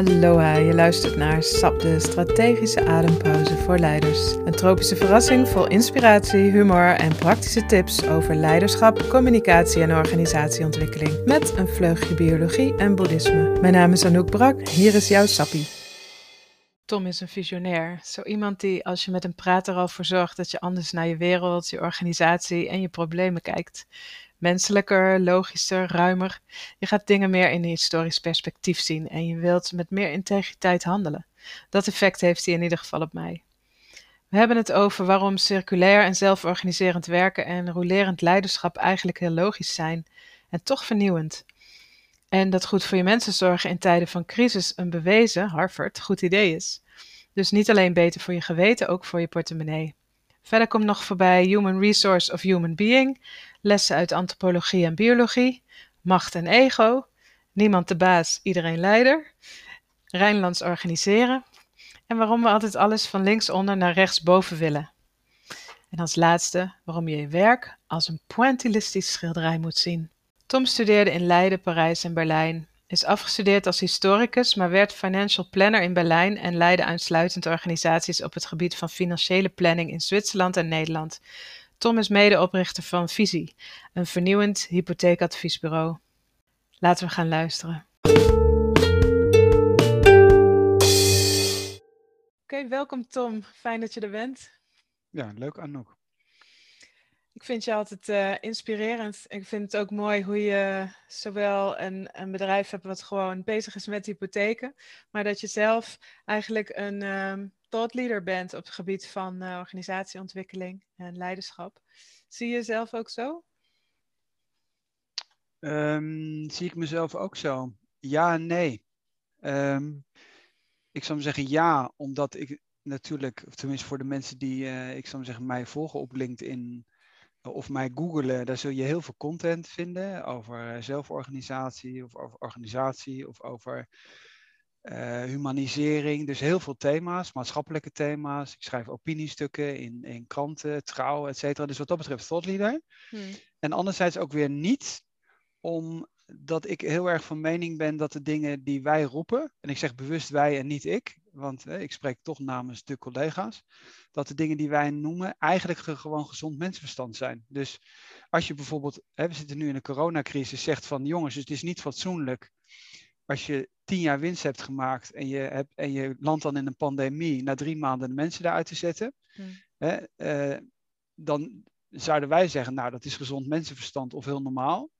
Aloha, je luistert naar SAP, de strategische adempauze voor leiders. Een tropische verrassing vol inspiratie, humor en praktische tips over leiderschap, communicatie en organisatieontwikkeling. Met een vleugje biologie en boeddhisme. Mijn naam is Anouk Brak, hier is jouw Sappie. Tom is een visionair. Zo iemand die, als je met hem praat, er al voor zorgt dat je anders naar je wereld, je organisatie en je problemen kijkt. Menselijker, logischer, ruimer. Je gaat dingen meer in een historisch perspectief zien en je wilt met meer integriteit handelen. Dat effect heeft hij in ieder geval op mij. We hebben het over waarom circulair en zelforganiserend werken en rolerend leiderschap eigenlijk heel logisch zijn en toch vernieuwend. En dat goed voor je mensen zorgen in tijden van crisis een bewezen, Harvard, goed idee is. Dus niet alleen beter voor je geweten, ook voor je portemonnee. Verder komt nog voorbij Human Resource of Human Being, lessen uit antropologie en biologie, macht en ego, niemand de baas, iedereen leider, Rijnlands organiseren en waarom we altijd alles van linksonder naar rechtsboven willen. En als laatste, waarom je je werk als een pointillistisch schilderij moet zien. Tom studeerde in Leiden, Parijs en Berlijn, is afgestudeerd als historicus, maar werd financial planner in Berlijn en leidde uitsluitend organisaties op het gebied van financiële planning in Zwitserland en Nederland. Tom is medeoprichter van Visie, een vernieuwend hypotheekadviesbureau. Laten we gaan luisteren. Oké, welkom Tom. Fijn dat je er bent. Ja, leuk Anouk. Ik vind je altijd inspirerend. Ik vind het ook mooi hoe je zowel een bedrijf hebt wat gewoon bezig is met hypotheken, maar dat je zelf eigenlijk een thought leader bent op het gebied van organisatieontwikkeling en leiderschap. Zie je jezelf ook zo? Zie ik mezelf ook zo? Ja en nee. Ik zou zeggen ja, omdat ik natuurlijk, of tenminste voor de mensen die ik zou zeggen mij volgen op LinkedIn of mij googelen, daar zul je heel veel content vinden over zelforganisatie of over organisatie of over humanisering. Dus heel veel thema's, maatschappelijke thema's. Ik schrijf opiniestukken in kranten, Trouw, et cetera. Dus wat dat betreft thought leader. En anderzijds ook weer niet, omdat ik heel erg van mening ben dat de dingen die wij roepen, en ik zeg bewust wij en niet ik, want ik spreek toch namens de collega's, dat de dingen die wij noemen eigenlijk gewoon gezond mensenverstand zijn. Dus als je bijvoorbeeld, we zitten nu in een coronacrisis, zegt van jongens, het is niet fatsoenlijk als je 10 jaar winst hebt gemaakt en je landt dan in een pandemie na 3 maanden de mensen daaruit te zetten, dan zouden wij zeggen, nou dat is gezond mensenverstand of heel normaal.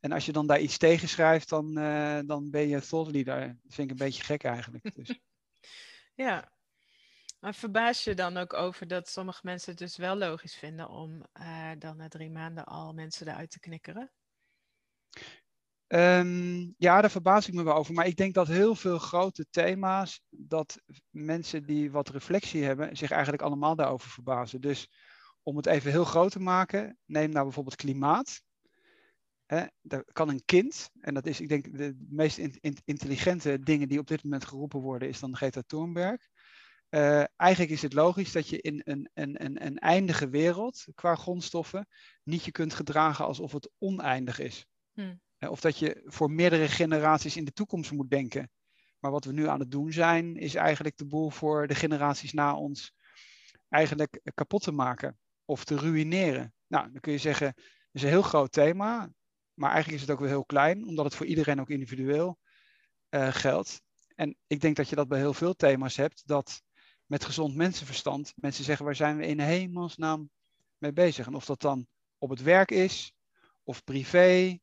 En als je dan daar iets tegen schrijft, dan ben je thought leader. Dat vind ik een beetje gek eigenlijk. Dus. Ja, maar verbaas je dan ook over dat sommige mensen het dus wel logisch vinden om dan na 3 maanden al mensen eruit te knikkeren? Ja, daar verbaas ik me wel over. Maar ik denk dat heel veel grote thema's, dat mensen die wat reflectie hebben, zich eigenlijk allemaal daarover verbazen. Dus om het even heel groot te maken, neem nou bijvoorbeeld klimaat. Daar kan een kind, en dat is, ik denk, de meest intelligente dingen die op dit moment geroepen worden, is dan Greta Thunberg. Eigenlijk is het logisch dat je in een eindige wereld, qua grondstoffen, niet je kunt gedragen alsof het oneindig is. Of dat je voor meerdere generaties in de toekomst moet denken. Maar wat we nu aan het doen zijn, is eigenlijk de boel voor de generaties na ons eigenlijk kapot te maken of te ruïneren. Nou, dan kun je zeggen, dat is een heel groot thema. Maar eigenlijk is het ook weer heel klein, omdat het voor iedereen ook individueel geldt. En ik denk dat je dat bij heel veel thema's hebt, dat met gezond mensenverstand mensen zeggen, waar zijn we in hemelsnaam mee bezig? En of dat dan op het werk is, of privé,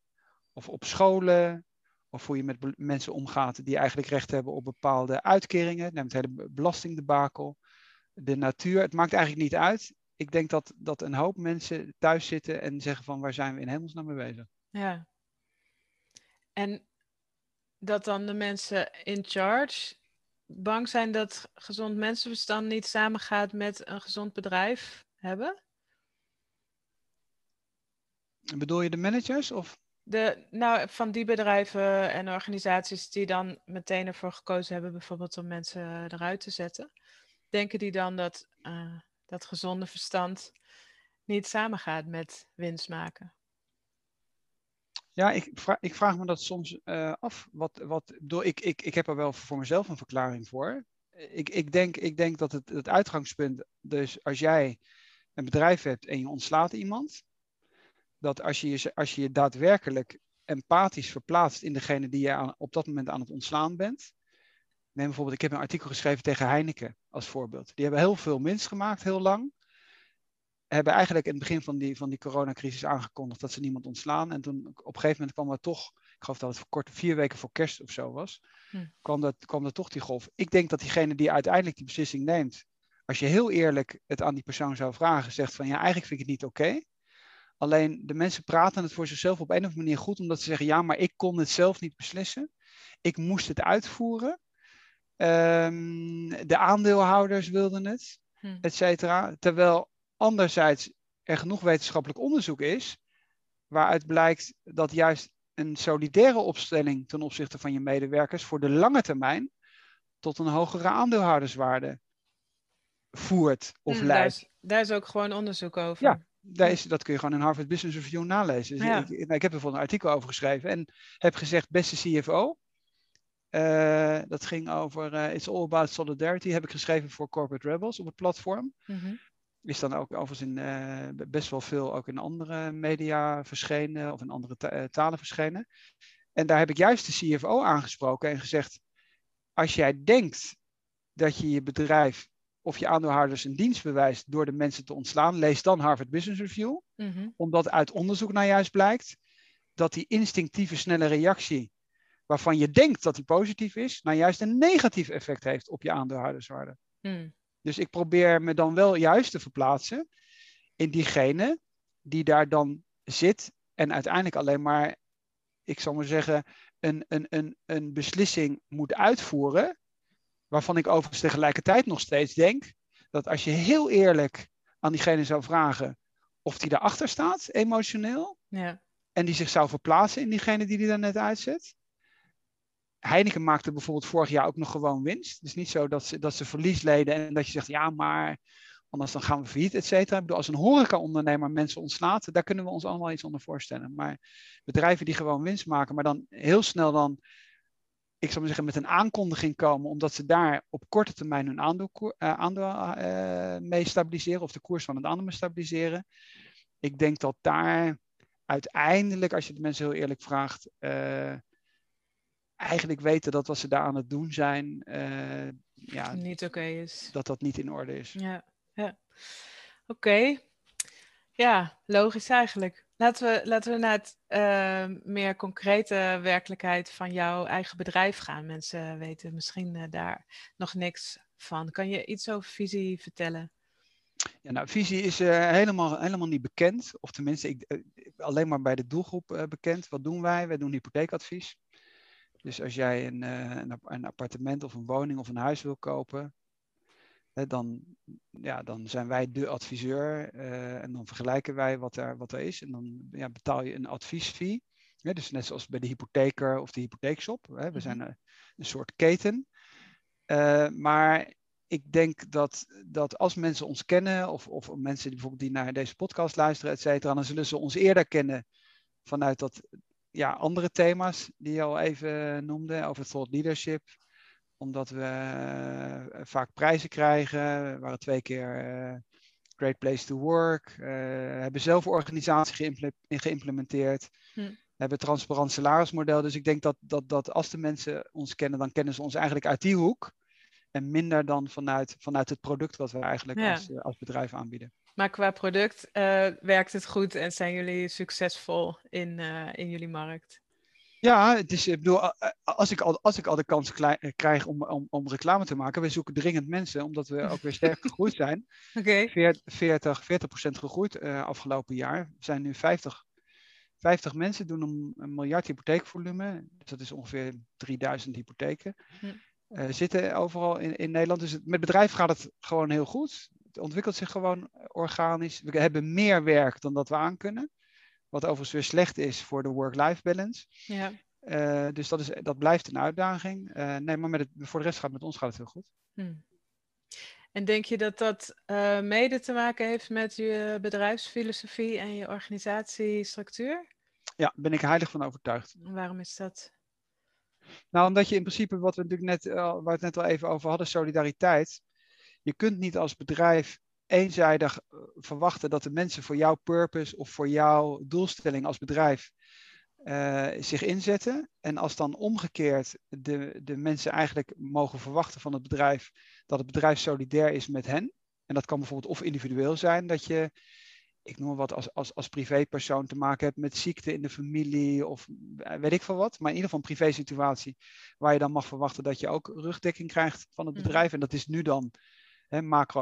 of op scholen, of hoe je met mensen omgaat die eigenlijk recht hebben op bepaalde uitkeringen. Neem het hele belastingdebakel, de natuur, het maakt eigenlijk niet uit. Ik denk dat een hoop mensen thuis zitten en zeggen van, waar zijn we in hemelsnaam mee bezig? Ja, en dat dan de mensen in charge bang zijn dat gezond mensenverstand niet samengaat met een gezond bedrijf hebben? Bedoel je de managers? Of? Nou, van die bedrijven en organisaties die dan meteen ervoor gekozen hebben bijvoorbeeld om mensen eruit te zetten. Denken die dan dat gezonde verstand niet samengaat met winst maken? Ja, ik vraag me dat soms af. Ik heb er wel voor mezelf een verklaring voor. Ik denk dat het uitgangspunt, dus als jij een bedrijf hebt en je ontslaat iemand, dat als je daadwerkelijk empathisch verplaatst in degene die je op dat moment aan het ontslaan bent. Neem bijvoorbeeld, ik heb een artikel geschreven tegen Heineken als voorbeeld. Die hebben heel veel winst gemaakt, heel lang. Hebben eigenlijk in het begin van die coronacrisis aangekondigd dat ze niemand ontslaan. En toen op een gegeven moment kwam er toch, ik geloof dat het kort 4 weken voor kerst of zo was, kwam er toch die golf. Ik denk dat diegene die uiteindelijk die beslissing neemt, als je heel eerlijk het aan die persoon zou vragen, zegt van ja, eigenlijk vind ik het niet oké. Alleen de mensen praten het voor zichzelf op een of andere manier goed, omdat ze zeggen ja, maar ik kon het zelf niet beslissen. Ik moest het uitvoeren. De aandeelhouders wilden het, et cetera. Terwijl anderzijds er genoeg wetenschappelijk onderzoek is, waaruit blijkt dat juist een solidaire opstelling ten opzichte van je medewerkers voor de lange termijn tot een hogere aandeelhouderswaarde voert of leidt. Daar is ook gewoon onderzoek over. Ja, dat kun je gewoon in Harvard Business Review nalezen. Dus ja. Ik heb er een artikel over geschreven en heb gezegd, beste CFO, dat ging over It's All About Solidarity, heb ik geschreven voor Corporate Rebels op het platform. Mm-hmm. Is dan ook overigens in best wel veel ook in andere media verschenen of in andere talen verschenen. En daar heb ik juist de CFO aangesproken en gezegd, als jij denkt dat je je bedrijf of je aandeelhouders een dienst bewijst door de mensen te ontslaan, lees dan Harvard Business Review. Mm-hmm. Omdat uit onderzoek naar juist blijkt dat die instinctieve snelle reactie waarvan je denkt dat die positief is, nou juist een negatief effect heeft op je aandeelhouderswaarde. Mm. Dus ik probeer me dan wel juist te verplaatsen in diegene die daar dan zit en uiteindelijk alleen maar, ik zal maar zeggen, een beslissing moet uitvoeren, waarvan ik overigens tegelijkertijd nog steeds denk dat als je heel eerlijk aan diegene zou vragen of die daarachter staat, emotioneel, ja, en die zich zou verplaatsen in diegene die daar net uitzet. Heineken maakte bijvoorbeeld vorig jaar ook nog gewoon winst. Het is niet zo dat ze verlies leden en dat je zegt, ja, maar anders dan gaan we failliet, et cetera. Ik bedoel, als een horecaondernemer mensen ontslaat, daar kunnen we ons allemaal iets onder voorstellen. Maar bedrijven die gewoon winst maken, maar dan heel snel dan, ik zou maar zeggen, met een aankondiging komen, omdat ze daar op korte termijn hun aandeel mee stabiliseren, of de koers van het aandeel mee stabiliseren. Ik denk dat daar uiteindelijk, als je de mensen heel eerlijk vraagt, eigenlijk weten dat wat ze daar aan het doen zijn, niet oké is. Dat niet in orde is. Ja. Oké. Ja, logisch eigenlijk. Laten we naar het meer concrete werkelijkheid van jouw eigen bedrijf gaan. Mensen weten misschien daar nog niks van. Kan je iets over Visie vertellen? Ja, nou, Visie is helemaal niet bekend. Of tenminste, alleen maar bij de doelgroep bekend. Wat doen wij? Wij doen hypotheekadvies. Dus als jij een appartement of een woning of een huis wil kopen, dan zijn wij de adviseur en dan vergelijken wij wat er is. En dan betaal je een adviesfee. Ja, dus net zoals bij de hypotheker of de hypotheekshop. Hè, we zijn een soort keten. Maar ik denk dat als mensen ons kennen, of mensen die bijvoorbeeld naar deze podcast luisteren, et cetera, dan zullen ze ons eerder kennen vanuit dat... Ja, andere thema's die je al even noemde over thought leadership. Omdat we vaak prijzen krijgen. We waren 2 keer Great Place to Work. Hebben zelf organisatie geïmplementeerd. Hebben een transparant salarismodel. Dus ik denk dat als de mensen ons kennen, dan kennen ze ons eigenlijk uit die hoek. En minder dan vanuit het product wat we eigenlijk als bedrijf aanbieden. Maar qua product werkt het goed en zijn jullie succesvol in jullie markt? Ja, het is, ik bedoel, als ik al de kans krijg om reclame te maken... We zoeken dringend mensen, omdat we ook weer sterk gegroeid zijn. Okay. 40% gegroeid afgelopen jaar. We zijn nu 50 mensen, doen een miljard hypotheekvolume. Dus dat is ongeveer 3000 hypotheken. Zitten overal in Nederland. Dus met bedrijf gaat het gewoon heel goed. Het ontwikkelt zich gewoon organisch. We hebben meer werk dan dat we aan kunnen. Wat overigens weer slecht is voor de work-life balance. Ja. Dus dat blijft een uitdaging. Maar voor de rest gaat het heel goed. En denk je dat mede te maken heeft met je bedrijfsfilosofie en je organisatiestructuur? Ja, ben ik heilig van overtuigd. En waarom is dat? Nou, omdat je in principe, wat we natuurlijk net, waar we het net al even over hadden, solidariteit. Je kunt niet als bedrijf eenzijdig verwachten dat de mensen voor jouw purpose of voor jouw doelstelling als bedrijf zich inzetten. En als dan omgekeerd de mensen eigenlijk mogen verwachten van het bedrijf dat het bedrijf solidair is met hen. En dat kan bijvoorbeeld of individueel zijn, dat je, ik noem wat, als privépersoon te maken hebt met ziekte in de familie of weet ik veel wat. Maar in ieder geval een privé situatie waar je dan mag verwachten dat je ook rugdekking krijgt van het bedrijf. En dat is nu dan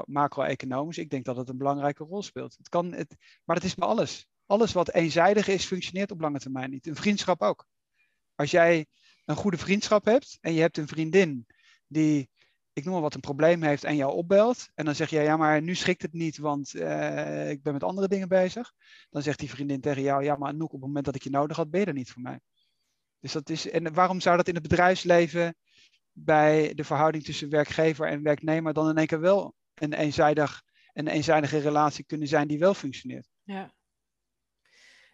macro-economisch. Ik denk dat het een belangrijke rol speelt. Maar dat is bij alles. Alles wat eenzijdig is, functioneert op lange termijn niet. Een vriendschap ook. Als jij een goede vriendschap hebt en je hebt een vriendin die, ik noem maar wat, een probleem heeft en jou opbelt. En dan zeg je, ja, maar nu schikt het niet, want ik ben met andere dingen bezig. Dan zegt die vriendin tegen jou, ja, maar Anouk, op het moment dat ik je nodig had, ben je er niet voor mij. Dus dat is, en waarom zou dat in het bedrijfsleven bij de verhouding tussen werkgever en werknemer dan in één keer wel een eenzijdige relatie kunnen zijn die wel functioneert? Ja.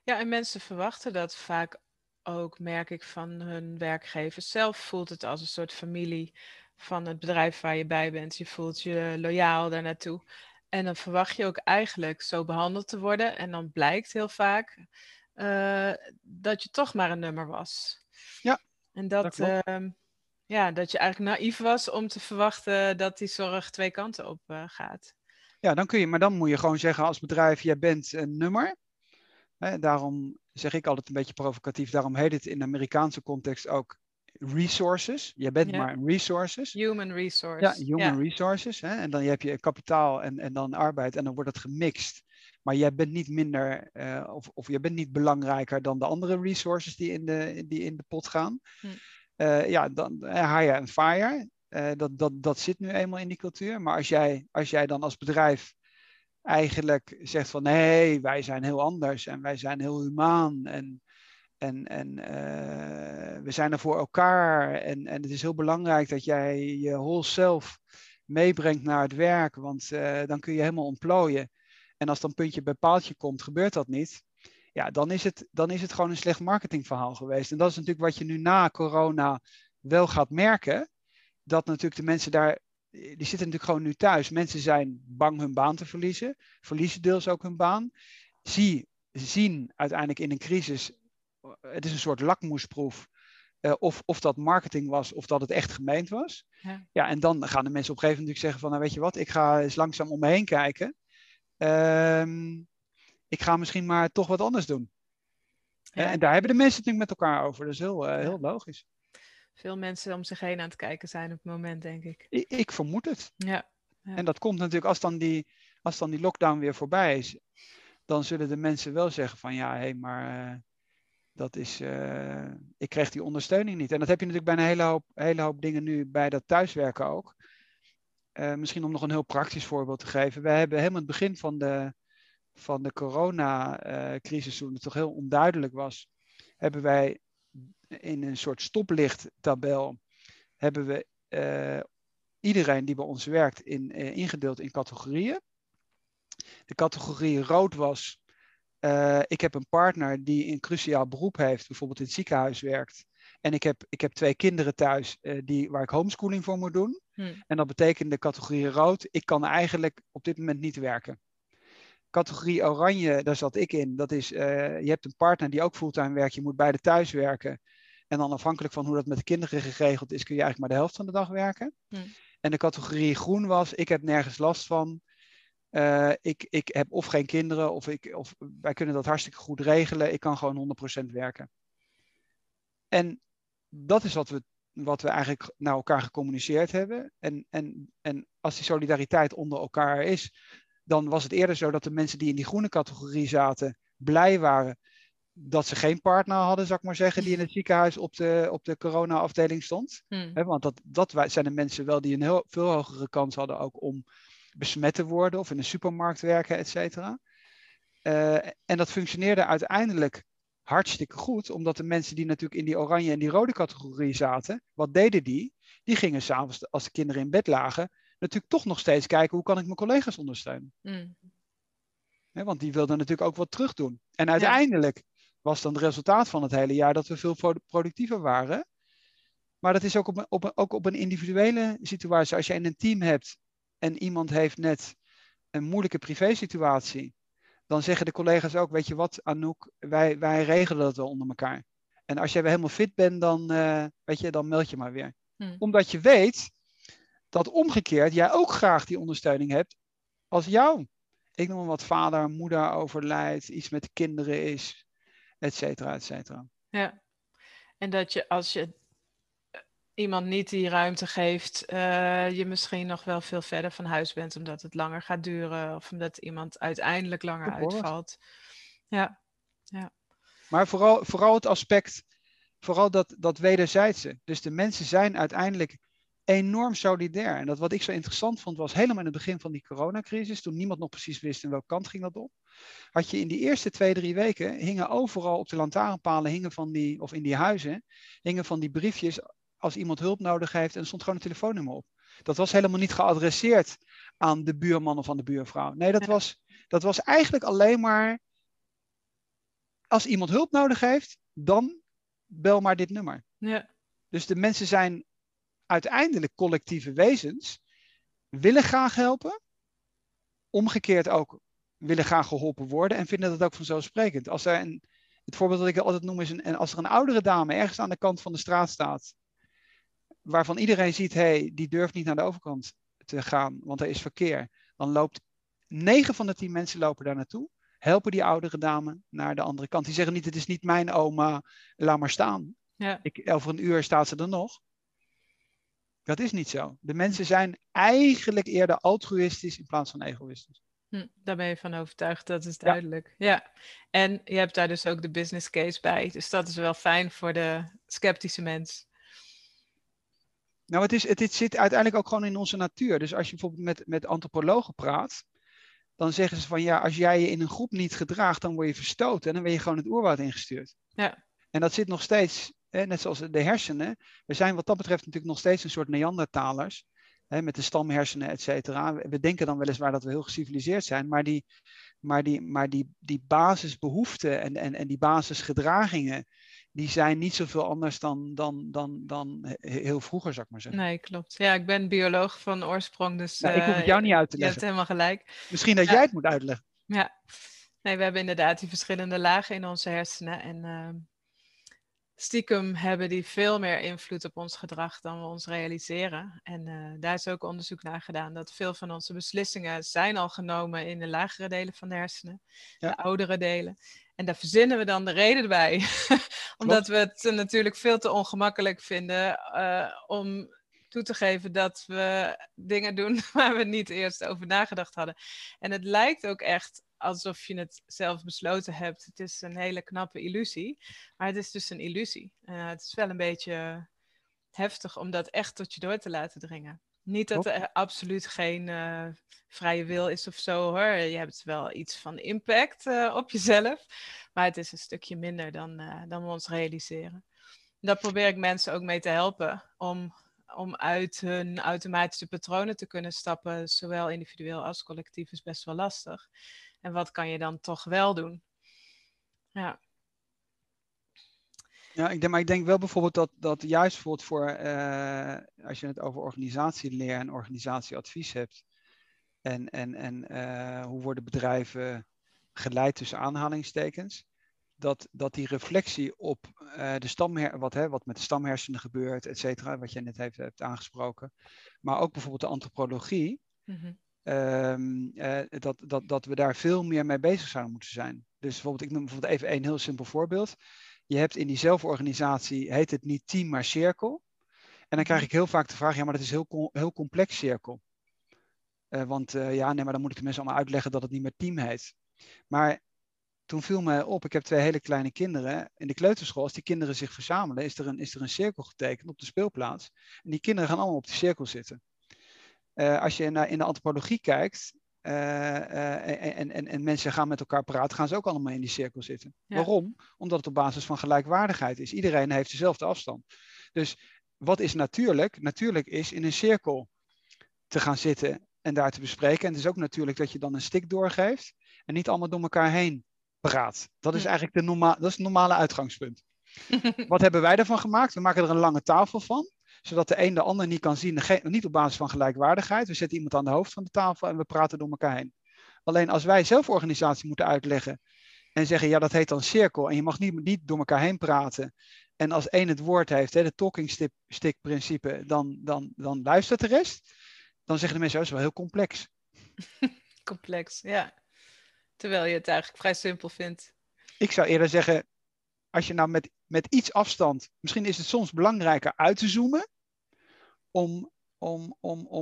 Ja, en mensen verwachten dat vaak ook, merk ik, van hun werkgever. Zelf voelt het als een soort familie van het bedrijf waar je bij bent. Je voelt je loyaal daar naartoe. En dan verwacht je ook eigenlijk zo behandeld te worden. En dan blijkt heel vaak dat je toch maar een nummer was. Ja, en dat je eigenlijk naïef was om te verwachten dat die zorg twee kanten op gaat. Ja, maar dan moet je gewoon zeggen als bedrijf, jij bent een nummer. Daarom zeg ik altijd een beetje provocatief, daarom heet het in de Amerikaanse context ook resources. Je bent maar een resources. Human resource. Ja, human resources. En dan heb je kapitaal en dan arbeid en dan wordt het gemixt. Maar jij bent niet minder of jij bent niet belangrijker dan de andere resources die in de pot gaan. Dan hire en fire. Dat zit nu eenmaal in die cultuur. Maar als jij dan als bedrijf eigenlijk zegt van nee, wij zijn heel anders en wij zijn heel humaan en we zijn er voor elkaar en het is heel belangrijk dat jij je whole self meebrengt naar het werk, want dan kun je helemaal ontplooien. En als dan puntje bij paaltje komt, gebeurt dat niet. Ja, dan is het gewoon een slecht marketingverhaal geweest. En dat is natuurlijk wat je nu na corona wel gaat merken, dat natuurlijk de mensen daar, die zitten natuurlijk gewoon nu thuis. Mensen zijn bang hun baan te verliezen. Verliezen deels ook hun baan. Zien uiteindelijk in een crisis, het is een soort lakmoesproef. Of dat marketing was, of dat het echt gemeend was. Ja, en dan gaan de mensen op een gegeven moment zeggen van, nou weet je wat, ik ga eens langzaam om me heen kijken. Ik ga misschien maar toch wat anders doen. Ja. En daar hebben de mensen het nu met elkaar over. Dat is heel logisch. Veel mensen om zich heen aan het kijken zijn op het moment, denk ik. Ik vermoed het. Ja. En dat komt natuurlijk als dan die lockdown weer voorbij is. Dan zullen de mensen wel zeggen van ja, hé, maar dat is, ik kreeg die ondersteuning niet. En dat heb je natuurlijk bij een hele hoop dingen nu bij dat thuiswerken ook. Misschien om nog een heel praktisch voorbeeld te geven. Wij hebben helemaal het begin van de coronacrisis, toen het toch heel onduidelijk was, hebben wij in een soort stoplichttabel hebben we iedereen die bij ons werkt ingedeeld in categorieën. De categorie rood was, ik heb een partner die een cruciaal beroep heeft, bijvoorbeeld in het ziekenhuis werkt. En ik heb 2 kinderen thuis waar ik homeschooling voor moet doen. En dat betekent de categorie rood, ik kan eigenlijk op dit moment niet werken. Categorie oranje, daar zat ik in. Dat is, je hebt een partner die ook fulltime werkt. Je moet beide thuis werken. En dan afhankelijk van hoe dat met de kinderen geregeld is, kun je eigenlijk maar de helft van de dag werken. En de categorie groen was, ik heb nergens last van. Ik heb of geen kinderen, of wij kunnen dat hartstikke goed regelen. Ik kan gewoon 100% werken. En dat is wat we eigenlijk naar elkaar gecommuniceerd hebben. En als die solidariteit onder elkaar is, dan was het eerder zo dat de mensen die in die groene categorie zaten blij waren dat ze geen partner hadden, zal ik maar zeggen, die in het ziekenhuis op de corona-afdeling stond. Want dat zijn de mensen wel die een veel hogere kans hadden ook om besmet te worden of in een supermarkt werken, et cetera. En dat functioneerde uiteindelijk hartstikke goed, omdat de mensen die natuurlijk in die oranje en die rode categorie zaten, wat deden die? Die gingen s'avonds, als de kinderen in bed lagen, natuurlijk toch nog steeds kijken, hoe kan ik mijn collega's ondersteunen? Want die wilden natuurlijk ook wat terug doen. En uiteindelijk was dan het resultaat van het hele jaar dat we veel productiever waren. Maar dat is ook op een individuele situatie. Als je in een team hebt en iemand heeft net een moeilijke privésituatie, dan zeggen de collega's ook, weet je wat Anouk, wij regelen dat wel onder elkaar. En als jij weer helemaal fit bent, dan meld je maar weer. Omdat je weet dat omgekeerd jij ook graag die ondersteuning hebt als jou. Ik noem maar wat, vader, moeder overlijdt, iets met kinderen is, et cetera, et cetera. Ja, en dat je als je iemand niet die ruimte geeft, je misschien nog wel veel verder van huis bent, omdat het langer gaat duren of omdat iemand uiteindelijk langer uitvalt. Ja, ja. Maar vooral het aspect, vooral dat wederzijdse. Dus de mensen zijn uiteindelijk enorm solidair. En dat wat ik zo interessant vond, was helemaal in het begin van die coronacrisis, toen niemand nog precies wist in welke kant ging dat op, had je in die eerste 2-3 weken, hingen overal op de lantaarnpalen, in die huizen, hingen van die briefjes als iemand hulp nodig heeft, en er stond gewoon een telefoonnummer op. Dat was helemaal niet geadresseerd aan de buurman of aan de buurvrouw. Nee, dat was eigenlijk alleen maar, als iemand hulp nodig heeft, dan bel maar dit nummer. Ja. Dus de mensen zijn uiteindelijk collectieve wezens, willen graag helpen, omgekeerd ook willen graag geholpen worden en vinden dat ook vanzelfsprekend. Het voorbeeld dat ik altijd noem is, als er een oudere dame ergens aan de kant van de straat staat, waarvan iedereen ziet, die durft niet naar de overkant te gaan, want er is verkeer, dan loopt 9 van de 10 mensen lopen daar naartoe, helpen die oudere dame naar de andere kant. Die zeggen niet, het is niet mijn oma, laat maar staan. Ja. Over een uur staat ze er nog. Dat is niet zo. De mensen zijn eigenlijk eerder altruïstisch in plaats van egoïstisch. Daar ben je van overtuigd, dat is duidelijk. Ja. En je hebt daar dus ook de business case bij. Dus dat is wel fijn voor de sceptische mens. Nou, het zit uiteindelijk ook gewoon in onze natuur. Dus als je bijvoorbeeld met antropologen praat, dan zeggen ze van ja, als jij je in een groep niet gedraagt, dan word je verstoten en dan ben je gewoon het oerwoud ingestuurd. Ja. En dat zit nog steeds, net zoals de hersenen. We zijn wat dat betreft natuurlijk nog steeds een soort Neandertalers, met de stamhersenen, et cetera. We denken dan weliswaar dat we heel geciviliseerd zijn, maar die basisbehoeften en die basisgedragingen, die zijn niet zoveel anders dan heel vroeger, zou ik maar zeggen. Nee, klopt. Ja, ik ben bioloog van oorsprong, dus... Ja, ik hoef het jou niet uit te leggen. Je hebt helemaal gelijk. Misschien dat jij het moet uitleggen. Ja. Nee, we hebben inderdaad die verschillende lagen in onze hersenen. En stiekem hebben die veel meer invloed op ons gedrag dan we ons realiseren. En daar is ook onderzoek naar gedaan dat veel van onze beslissingen zijn al genomen in de lagere delen van de hersenen. Ja. De oudere delen. En daar verzinnen we dan de reden bij. Omdat we het natuurlijk veel te ongemakkelijk vinden om toe te geven dat we dingen doen waar we niet eerst over nagedacht hadden. En het lijkt ook echt alsof je het zelf besloten hebt. Het is een hele knappe illusie, maar het is dus een illusie. Het is wel een beetje heftig om dat echt tot je door te laten dringen. Niet dat er absoluut geen vrije wil is of zo hoor. Je hebt wel iets van impact op jezelf. Maar het is een stukje minder dan we ons realiseren. Daar probeer ik mensen ook mee te helpen. Om uit hun automatische patronen te kunnen stappen. Zowel individueel als collectief is best wel lastig. En wat kan je dan toch wel doen? Ja. Ja, ik denk wel bijvoorbeeld dat juist bijvoorbeeld voor, als je het over organisatieleer en organisatieadvies hebt en hoe worden bedrijven geleid tussen aanhalingstekens, dat die reflectie op de wat met de stamhersenen gebeurt, et cetera, wat jij net hebt aangesproken, maar ook bijvoorbeeld de antropologie, dat we daar veel meer mee bezig zouden moeten zijn. Dus bijvoorbeeld, ik noem bijvoorbeeld even een heel simpel voorbeeld. Je hebt in die zelforganisatie, heet het niet team, maar cirkel. En dan krijg ik heel vaak de vraag, ja, maar dat is heel complex cirkel. Maar dan moet ik de mensen allemaal uitleggen dat het niet meer team heet. Maar toen viel mij op, ik heb 2 hele kleine kinderen. In de kleuterschool, als die kinderen zich verzamelen, is er een cirkel getekend op de speelplaats. En die kinderen gaan allemaal op die cirkel zitten. Als je in de antropologie kijkt en mensen gaan met elkaar praten, gaan ze ook allemaal in die cirkel zitten. Ja. Waarom? Omdat het op basis van gelijkwaardigheid is. Iedereen heeft dezelfde afstand. Dus wat is natuurlijk? Natuurlijk is in een cirkel te gaan zitten en daar te bespreken. En het is ook natuurlijk dat je dan een stick doorgeeft en niet allemaal door elkaar heen paraat. Dat is eigenlijk het normale uitgangspunt. Wat hebben wij ervan gemaakt? We maken er een lange tafel van, zodat de een de ander niet kan zien, niet op basis van gelijkwaardigheid. We zetten iemand aan de hoofd van de tafel en we praten door elkaar heen. Alleen als wij zelforganisatie moeten uitleggen en zeggen, ja, dat heet dan cirkel en je mag niet door elkaar heen praten. En als één het woord heeft, hè, de talking stick principe, dan luistert de rest. Dan zeggen de mensen, dat is wel heel complex. Complex, ja. Terwijl je het eigenlijk vrij simpel vindt. Ik zou eerder zeggen, als je nou met iets afstand, misschien is het soms belangrijker uit te zoomen om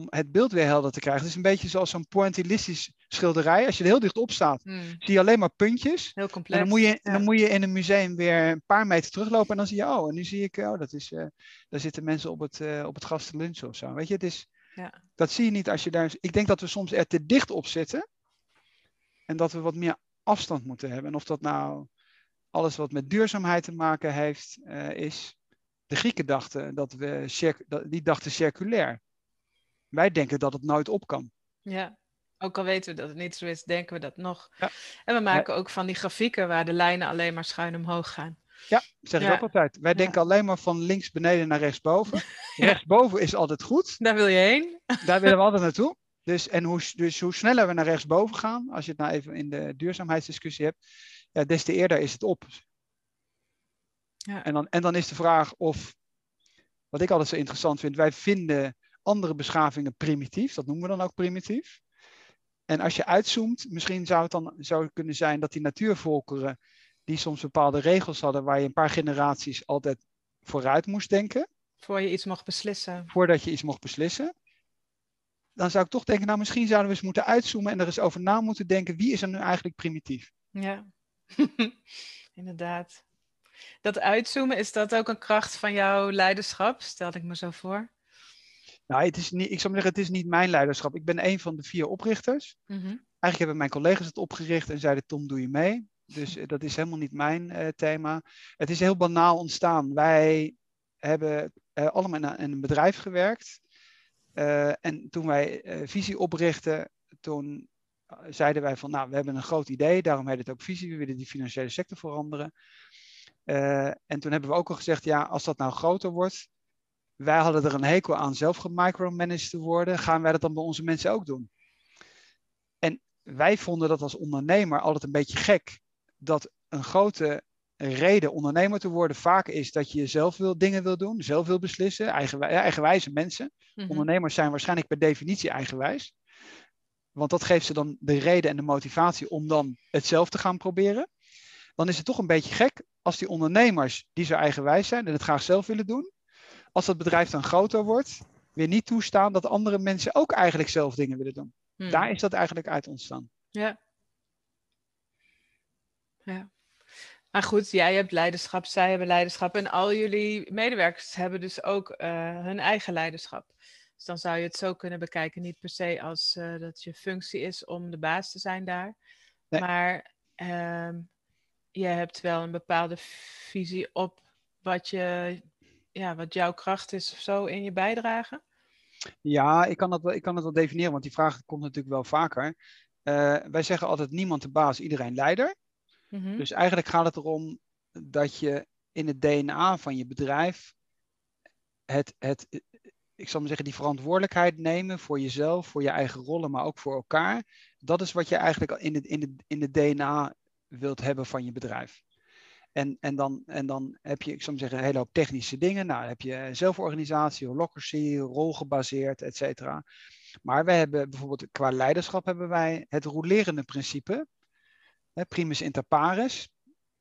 het beeld weer helder te krijgen. Het is een beetje zoals zo'n pointillistisch schilderij. Als je er heel dichtop staat, zie je alleen maar puntjes. Heel complex. En dan moet je in een museum weer een paar meter teruglopen en dan zie je, oh, en nu zie ik, oh, dat is, daar zitten mensen op het gastenlunch of zo. Weet je, het is, ja. Dat zie je niet als je daar... Ik denk dat we soms er te dicht op zitten en dat we wat meer afstand moeten hebben. En of dat nou alles wat met duurzaamheid te maken heeft, is... De Grieken dachten circulair. Wij denken dat het nooit op kan. Ja, ook al weten we dat het niet zo is, denken we dat nog. Ja. En we maken ook van die grafieken waar de lijnen alleen maar schuin omhoog gaan. Ja, zeg ik ook altijd. Wij denken alleen maar van links beneden naar rechtsboven. Ja. Rechtsboven is altijd goed. Daar wil je heen. Daar willen we altijd naartoe. Dus hoe sneller we naar rechtsboven gaan, als je het nou even in de duurzaamheidsdiscussie hebt, ja, des te eerder is het op. Ja. En dan is de vraag of, wat ik altijd zo interessant vind, wij vinden andere beschavingen primitief. Dat noemen we dan ook primitief. En als je uitzoomt, misschien zou het kunnen zijn dat die natuurvolkeren, die soms bepaalde regels hadden, waar je een paar generaties altijd vooruit moest denken. Voordat je iets mocht beslissen. Dan zou ik toch denken, nou misschien zouden we eens moeten uitzoomen en er eens over na moeten denken. Wie is er nu eigenlijk primitief? Ja, inderdaad. Dat uitzoomen, is dat ook een kracht van jouw leiderschap? Stel ik me zo voor. Nou, het is niet mijn leiderschap. Ik ben een van de 4 oprichters. Mm-hmm. Eigenlijk hebben mijn collega's het opgericht en zeiden, Tom, doe je mee? Dus dat is helemaal niet mijn thema. Het is heel banaal ontstaan. Wij hebben allemaal in een bedrijf gewerkt. En toen wij Visie oprichtten, toen zeiden wij van, nou, we hebben een groot idee. Daarom heet het ook Visie. We willen die financiële sector veranderen. En toen hebben we ook al gezegd, ja, als dat nou groter wordt, wij hadden er een hekel aan zelf gemicromanaged te worden, gaan wij dat dan bij onze mensen ook doen? En wij vonden dat als ondernemer altijd een beetje gek, dat een grote reden ondernemer te worden vaak is dat je zelf dingen wil doen, zelf wil beslissen, eigenwijze mensen. Mm-hmm. Ondernemers zijn waarschijnlijk per definitie eigenwijs, want dat geeft ze dan de reden en de motivatie om dan het zelf te gaan proberen. Dan is het toch een beetje gek als die ondernemers die zo eigenwijs zijn en het graag zelf willen doen, als dat bedrijf dan groter wordt, weer niet toestaan dat andere mensen ook eigenlijk zelf dingen willen doen. Hmm. Daar is dat eigenlijk uit ontstaan. Ja. Ja. Maar goed, jij hebt leiderschap, zij hebben leiderschap en al jullie medewerkers hebben dus ook hun eigen leiderschap. Dus dan zou je het zo kunnen bekijken, niet per se als dat je functie is om de baas te zijn daar, nee. Maar... Je hebt wel een bepaalde visie op wat jouw kracht is of zo in je bijdrage? Ja, ik kan dat wel definiëren, want die vraag komt natuurlijk wel vaker. Wij zeggen altijd niemand de baas, iedereen leider. Mm-hmm. Dus eigenlijk gaat het erom dat je in het DNA van je bedrijf ik zal maar zeggen, die verantwoordelijkheid nemen voor jezelf, voor je eigen rollen, maar ook voor elkaar. Dat is wat je eigenlijk in het DNA wilt hebben van je bedrijf. En dan heb je, ik zou zeggen, een hele hoop technische dingen. Nou, dan heb je zelforganisatie, holacracy, rolgebaseerd, et cetera. Maar wij hebben bijvoorbeeld qua leiderschap hebben wij het roulerende principe. Hè, primus inter pares,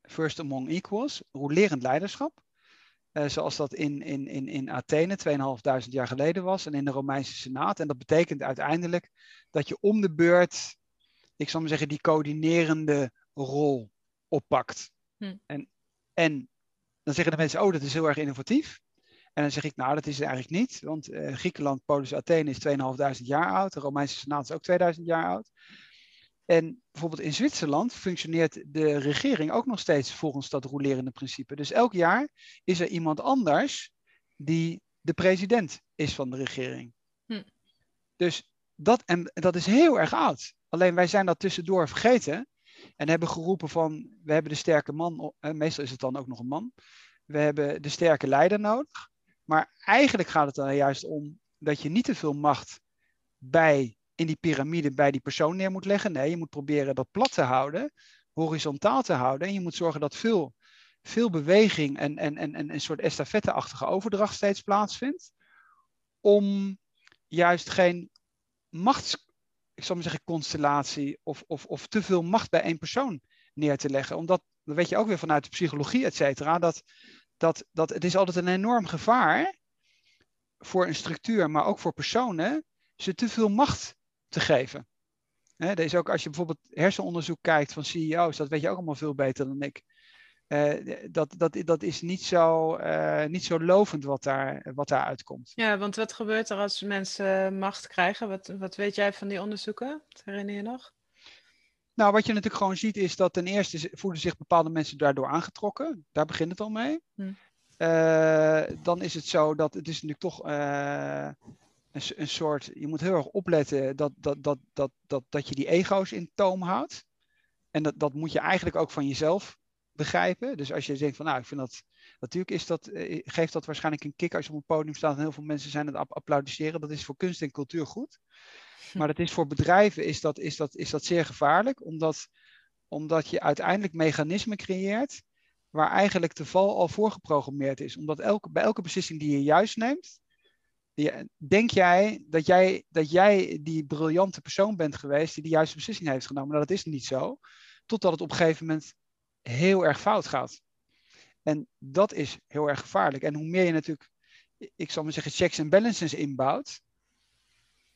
first among equals, roulerend leiderschap. Zoals dat in Athene 2500 jaar geleden was en in de Romeinse Senaat. En dat betekent uiteindelijk dat je om de beurt, ik zou maar zeggen, die coördinerende rol oppakt. En dan zeggen de mensen, oh, dat is heel erg innovatief. En dan zeg ik, nou, dat is het eigenlijk niet. Want Griekenland, Polis, Athene is 2500 jaar oud. De Romeinse Senaat is ook 2000 jaar oud. En bijvoorbeeld in Zwitserland functioneert de regering ook nog steeds volgens dat roulerende principe. Dus elk jaar is er iemand anders die de president is van de regering. Dus dat is heel erg oud. Alleen wij zijn dat tussendoor vergeten. En hebben geroepen van, we hebben de sterke man, meestal is het dan ook nog een man. We hebben de sterke leider nodig. Maar eigenlijk gaat het er juist om dat je niet te veel macht in die piramide bij die persoon neer moet leggen. Nee, je moet proberen dat plat te houden, horizontaal te houden. En je moet zorgen dat veel beweging en een soort estafette-achtige overdracht steeds plaatsvindt. Om juist geen constellatie of te veel macht bij één persoon neer te leggen. Omdat, dat weet je ook weer vanuit de psychologie, et cetera, dat het is altijd een enorm gevaar voor een structuur, maar ook voor personen, ze te veel macht te geven. Er is ook, als je bijvoorbeeld hersenonderzoek kijkt van CEO's, dat weet je ook allemaal veel beter dan ik. Dat is niet zo lovend wat daar uitkomt. Ja, want wat gebeurt er als mensen macht krijgen? Wat weet jij van die onderzoeken? Dat herinner je nog? Nou, wat je natuurlijk gewoon ziet is dat ten eerste voelen zich bepaalde mensen daardoor aangetrokken. Daar begint het al mee. Dan is het zo dat het is natuurlijk toch een soort... Je moet heel erg opletten dat je die ego's in toom houdt. En dat moet je eigenlijk ook van jezelf begrijpen. Dus als je denkt van, nou, ik vind dat... Natuurlijk geeft dat waarschijnlijk een kick als je op een podium staat en heel veel mensen zijn aan het applaudisseren. Dat is voor kunst en cultuur goed. Maar dat is voor bedrijven is dat zeer gevaarlijk. Omdat je uiteindelijk mechanismen creëert waar eigenlijk de val al voorgeprogrammeerd is. Omdat bij elke beslissing die je juist neemt, denk jij dat jij die briljante persoon bent geweest die de juiste beslissing heeft genomen. Nou, dat is niet zo. Totdat het op een gegeven moment heel erg fout gaat. En dat is heel erg gevaarlijk. En hoe meer je natuurlijk, ik zal maar zeggen, checks en balances inbouwt.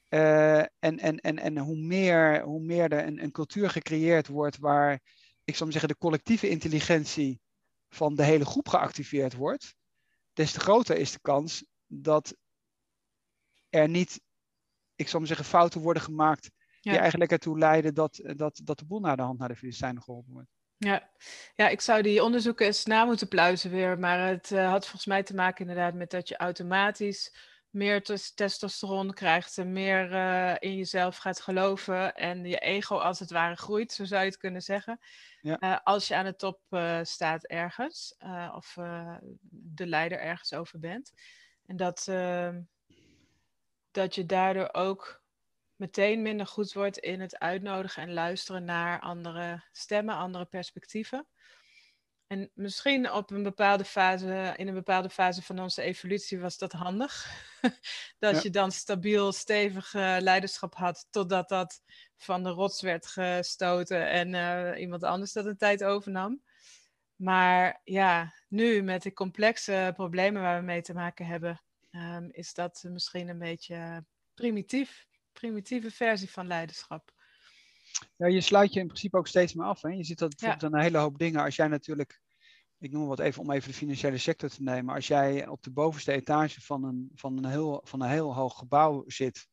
En hoe meer er een cultuur gecreëerd wordt waar, ik zal maar zeggen, de collectieve intelligentie van de hele groep geactiveerd wordt, des te groter is de kans dat er niet, ik zal maar zeggen, fouten worden gemaakt die eigenlijk ertoe leiden dat de boel naar de hand naar de Filistijnen geholpen wordt. Ja, ik zou die onderzoeken eens na moeten pluizen weer. Maar het had volgens mij te maken inderdaad met dat je automatisch meer testosteron krijgt en meer in jezelf gaat geloven en je ego als het ware groeit, zo zou je het kunnen zeggen. Ja. Als je aan de top staat ergens of de leider ergens over bent. En dat je daardoor ook meteen minder goed wordt in het uitnodigen en luisteren naar andere stemmen, andere perspectieven. En misschien op een bepaalde fase, in een bepaalde fase van onze evolutie was dat handig. Je dan stabiel, stevig leiderschap had, totdat dat van de rots werd gestoten en iemand anders dat een tijd overnam. Maar ja, nu met de complexe problemen waar we mee te maken hebben, is dat misschien een beetje primitieve versie van leiderschap. Ja, je sluit je in principe ook steeds meer af. Hè? Je ziet dat bijvoorbeeld aan een hele hoop dingen. Als jij natuurlijk, ik noem wat even om even de financiële sector te nemen. Als jij op de bovenste etage van een heel hoog gebouw zit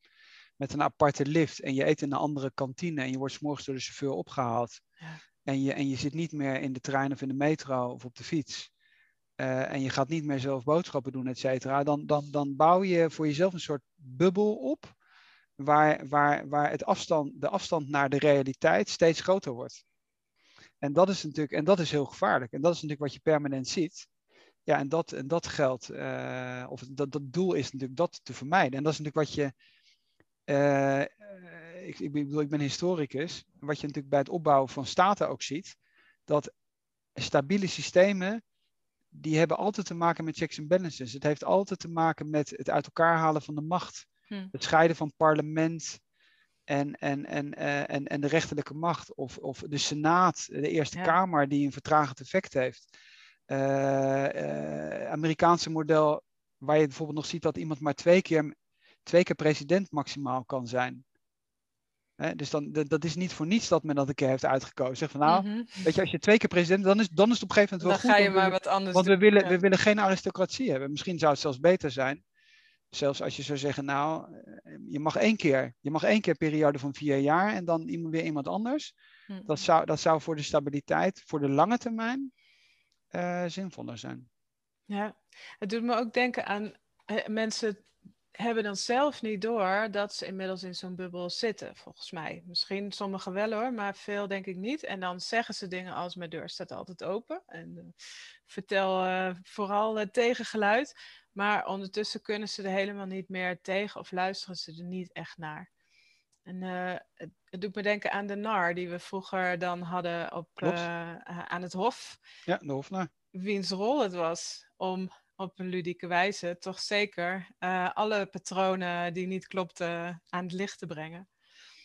met een aparte lift en je eet in een andere kantine en je wordt 's morgens door de chauffeur opgehaald. Ja. En je zit niet meer in de trein of in de metro of op de fiets. En je gaat niet meer zelf boodschappen doen, et cetera. Dan bouw je voor jezelf een soort bubbel op. Waar de afstand naar de realiteit steeds groter wordt. En dat is natuurlijk, en dat is heel gevaarlijk. En dat is natuurlijk wat je permanent ziet. Ja, en dat geldt, dat doel is natuurlijk dat te vermijden. En dat is natuurlijk wat je, ik ben historicus, wat je natuurlijk bij het opbouwen van staten ook ziet, dat stabiele systemen, die hebben altijd te maken met checks en balances. Het heeft altijd te maken met het uit elkaar halen van de macht. Het scheiden van parlement en de rechterlijke macht of de Senaat, de Eerste Kamer die een vertragend effect heeft. Amerikaanse model waar je bijvoorbeeld nog ziet dat iemand maar twee keer president maximaal kan zijn. Dus dat is niet voor niets dat men dat een keer heeft uitgekozen. Zeg van nou, weet je, als je twee keer president bent, dan is het op een gegeven moment wel dan goed. Dan ga je maar wat anders doen. Want we willen geen aristocratie hebben. Misschien zou het zelfs beter zijn. Zelfs als je zou zeggen, nou, je mag één keer een periode van 4 jaar en dan weer iemand anders. Dat zou voor de stabiliteit, voor de lange termijn, zinvoller zijn. Ja, het doet me ook denken aan mensen hebben dan zelf niet door dat ze inmiddels in zo'n bubbel zitten, volgens mij. Misschien sommigen wel hoor, maar veel denk ik niet. En dan zeggen ze dingen als, mijn deur staat altijd open. En vertel vooral tegengeluid. Maar ondertussen kunnen ze er helemaal niet meer tegen of luisteren ze er niet echt naar. En het doet me denken aan de nar die we vroeger dan hadden op, aan het hof. Ja, de hofnar. Wiens rol het was om op een ludieke wijze toch zeker alle patronen die niet klopten aan het licht te brengen.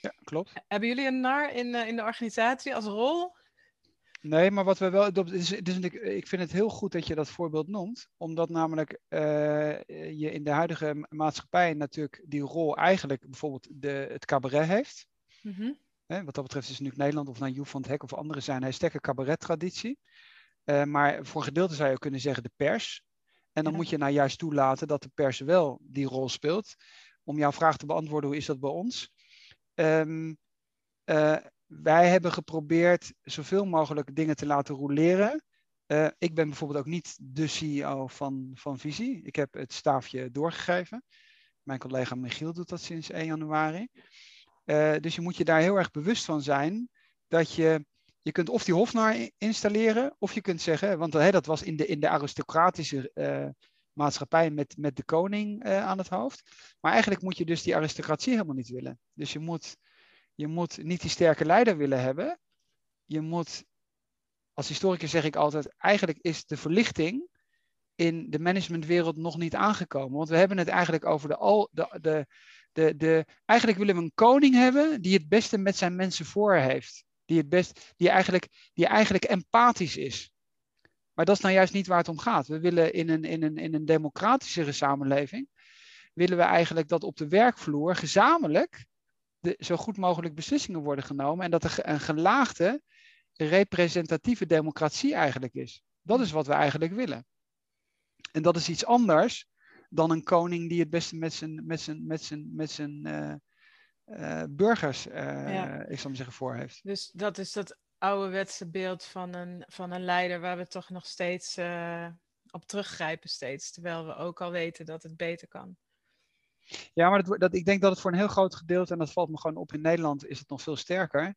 Ja, klopt. Hebben jullie een nar in de organisatie als rol? Nee, maar wat we wel... Ik vind het heel goed dat je dat voorbeeld noemt. Omdat namelijk je in de huidige maatschappij natuurlijk die rol eigenlijk bijvoorbeeld het cabaret heeft. Mm-hmm. Wat dat betreft is natuurlijk Nederland of naar Joep van het Hek of anderen zijn een sterke cabaret-traditie. Maar voor een gedeelte zou je ook kunnen zeggen de pers. En dan moet je nou juist toelaten dat de pers wel die rol speelt. Om jouw vraag te beantwoorden, hoe is dat bij ons? Wij hebben geprobeerd zoveel mogelijk dingen te laten roleren. Ik ben bijvoorbeeld ook niet de CEO van Visie. Ik heb het staafje doorgegeven. Mijn collega Michiel doet dat sinds 1 januari. Dus je moet je daar heel erg bewust van zijn. Dat je kunt of die hofnar installeren. Of je kunt zeggen, want dat was in de aristocratische maatschappij met de koning aan het hoofd. Maar eigenlijk moet je dus die aristocratie helemaal niet willen. Dus je moet niet die sterke leider willen hebben. Je moet, als historicus zeg ik altijd, eigenlijk is de verlichting in de managementwereld nog niet aangekomen. Want we hebben het eigenlijk over eigenlijk willen we een koning hebben die het beste met zijn mensen voor heeft. Die eigenlijk empathisch is. Maar dat is nou juist niet waar het om gaat. We willen in een democratischere samenleving, willen we eigenlijk dat op de werkvloer gezamenlijk zo goed mogelijk beslissingen worden genomen. En dat er een gelaagde, representatieve democratie eigenlijk is. Dat is wat we eigenlijk willen. En dat is iets anders dan een koning die het beste met zijn burgers, ik zal maar zeggen, voor heeft. Dus dat is dat ouderwetse beeld van een leider waar we toch nog steeds op teruggrijpen steeds. Terwijl we ook al weten dat het beter kan. Ja, maar ik denk dat het voor een heel groot gedeelte, en dat valt me gewoon op in Nederland, is het nog veel sterker.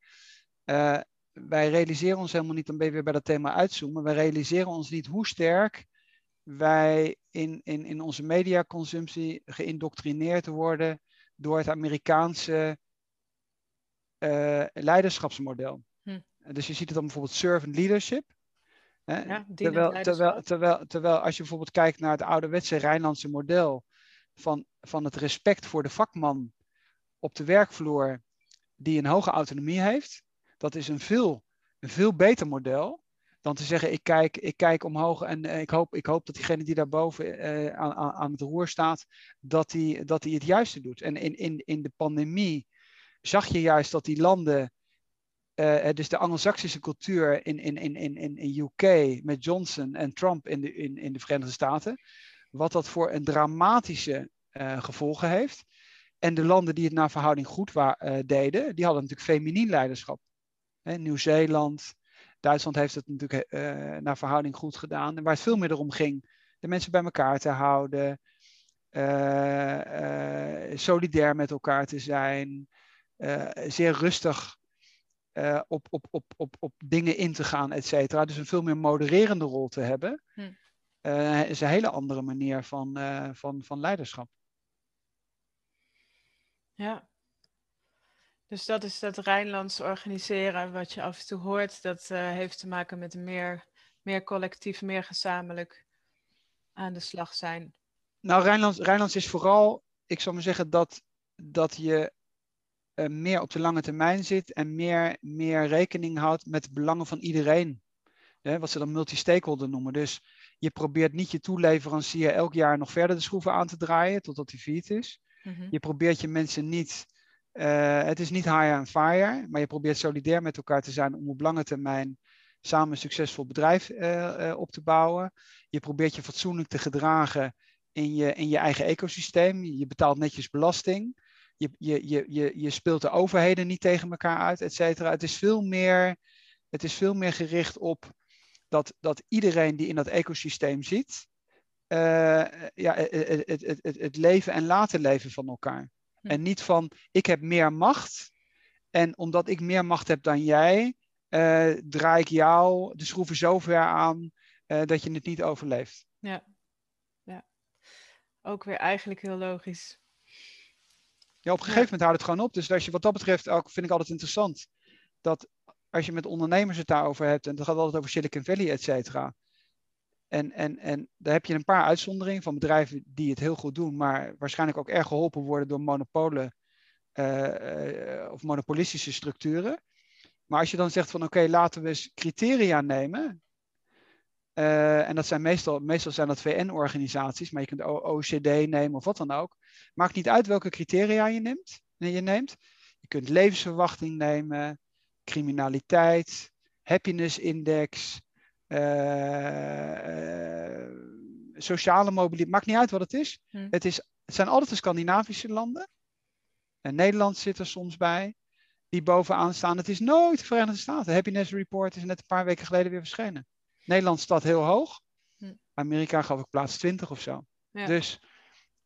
Wij realiseren ons helemaal niet, dan ben je weer bij dat thema uitzoomen. Wij realiseren ons niet hoe sterk wij in onze mediaconsumptie geïndoctrineerd worden door het Amerikaanse leiderschapsmodel. Hm. Dus je ziet het dan bijvoorbeeld servant leadership. Ja, terwijl als je bijvoorbeeld kijkt naar het ouderwetse Rijnlandse model van het respect voor de vakman op de werkvloer die een hoge autonomie heeft. Dat is een veel beter model dan te zeggen ik kijk omhoog en ik hoop dat diegene die daarboven aan het roer staat, dat hij het juiste doet. En in de pandemie zag je juist dat die landen, dus de Anglo-Saxische cultuur in UK met Johnson en Trump in de Verenigde Staten, wat dat voor een dramatische gevolgen heeft. En de landen die het naar verhouding goed deden, die hadden natuurlijk feminien leiderschap. Nieuw-Zeeland, Duitsland heeft het natuurlijk naar verhouding goed gedaan. En waar het veel meer om ging, de mensen bij elkaar te houden, solidair met elkaar te zijn, zeer rustig op dingen in te gaan, et cetera. Dus een veel meer modererende rol te hebben. Hm. Is een hele andere manier van leiderschap. Ja. Dus dat is dat Rijnlands organiseren, wat je af en toe hoort, dat heeft te maken met meer collectief, meer gezamenlijk aan de slag zijn. Nou, Rijnlands is vooral, ik zou maar zeggen, dat je meer op de lange termijn zit en meer rekening houdt met de belangen van iedereen. Wat ze dan multi-stakeholder noemen. Dus je probeert niet je toeleverancier elk jaar nog verder de schroeven aan te draaien totdat die failliet is. Mm-hmm. Je probeert je mensen niet, het is niet hire and fire, maar je probeert solidair met elkaar te zijn om op lange termijn samen een succesvol bedrijf op te bouwen. Je probeert je fatsoenlijk te gedragen in je eigen ecosysteem. Je betaalt netjes belasting. Je speelt de overheden niet tegen elkaar uit, et cetera. Het is veel meer gericht op dat iedereen die in dat ecosysteem zit, het leven en laten leven van elkaar. Ja. En niet van, ik heb meer macht. En omdat ik meer macht heb dan jij, draai ik jou de schroeven zo ver aan dat je het niet overleeft. Ja. Ja, ook weer eigenlijk heel logisch. Ja, op een gegeven moment houdt het gewoon op. Dus als je wat dat betreft, ook vind ik altijd interessant, dat als je met ondernemers het daarover hebt, en dat gaat altijd over Silicon Valley, et cetera. En daar heb je een paar uitzonderingen van bedrijven die het heel goed doen, maar waarschijnlijk ook erg geholpen worden door monopolen of monopolistische structuren. Maar als je dan zegt van oké, laten we eens criteria nemen. En dat zijn meestal zijn dat VN-organisaties, maar je kunt OECD nemen of wat dan ook. Maakt niet uit welke criteria je neemt. Je kunt levensverwachting nemen, criminaliteit, happiness index, sociale mobiliteit. Maakt niet uit wat het is. Het zijn altijd de Scandinavische landen. En Nederland zit er soms bij, die bovenaan staan. Het is nooit de Verenigde Staten. De Happiness Report is net een paar weken geleden weer verschenen. Nederland staat heel hoog. Amerika gaf ik plaats 20 of zo. Ja. Dus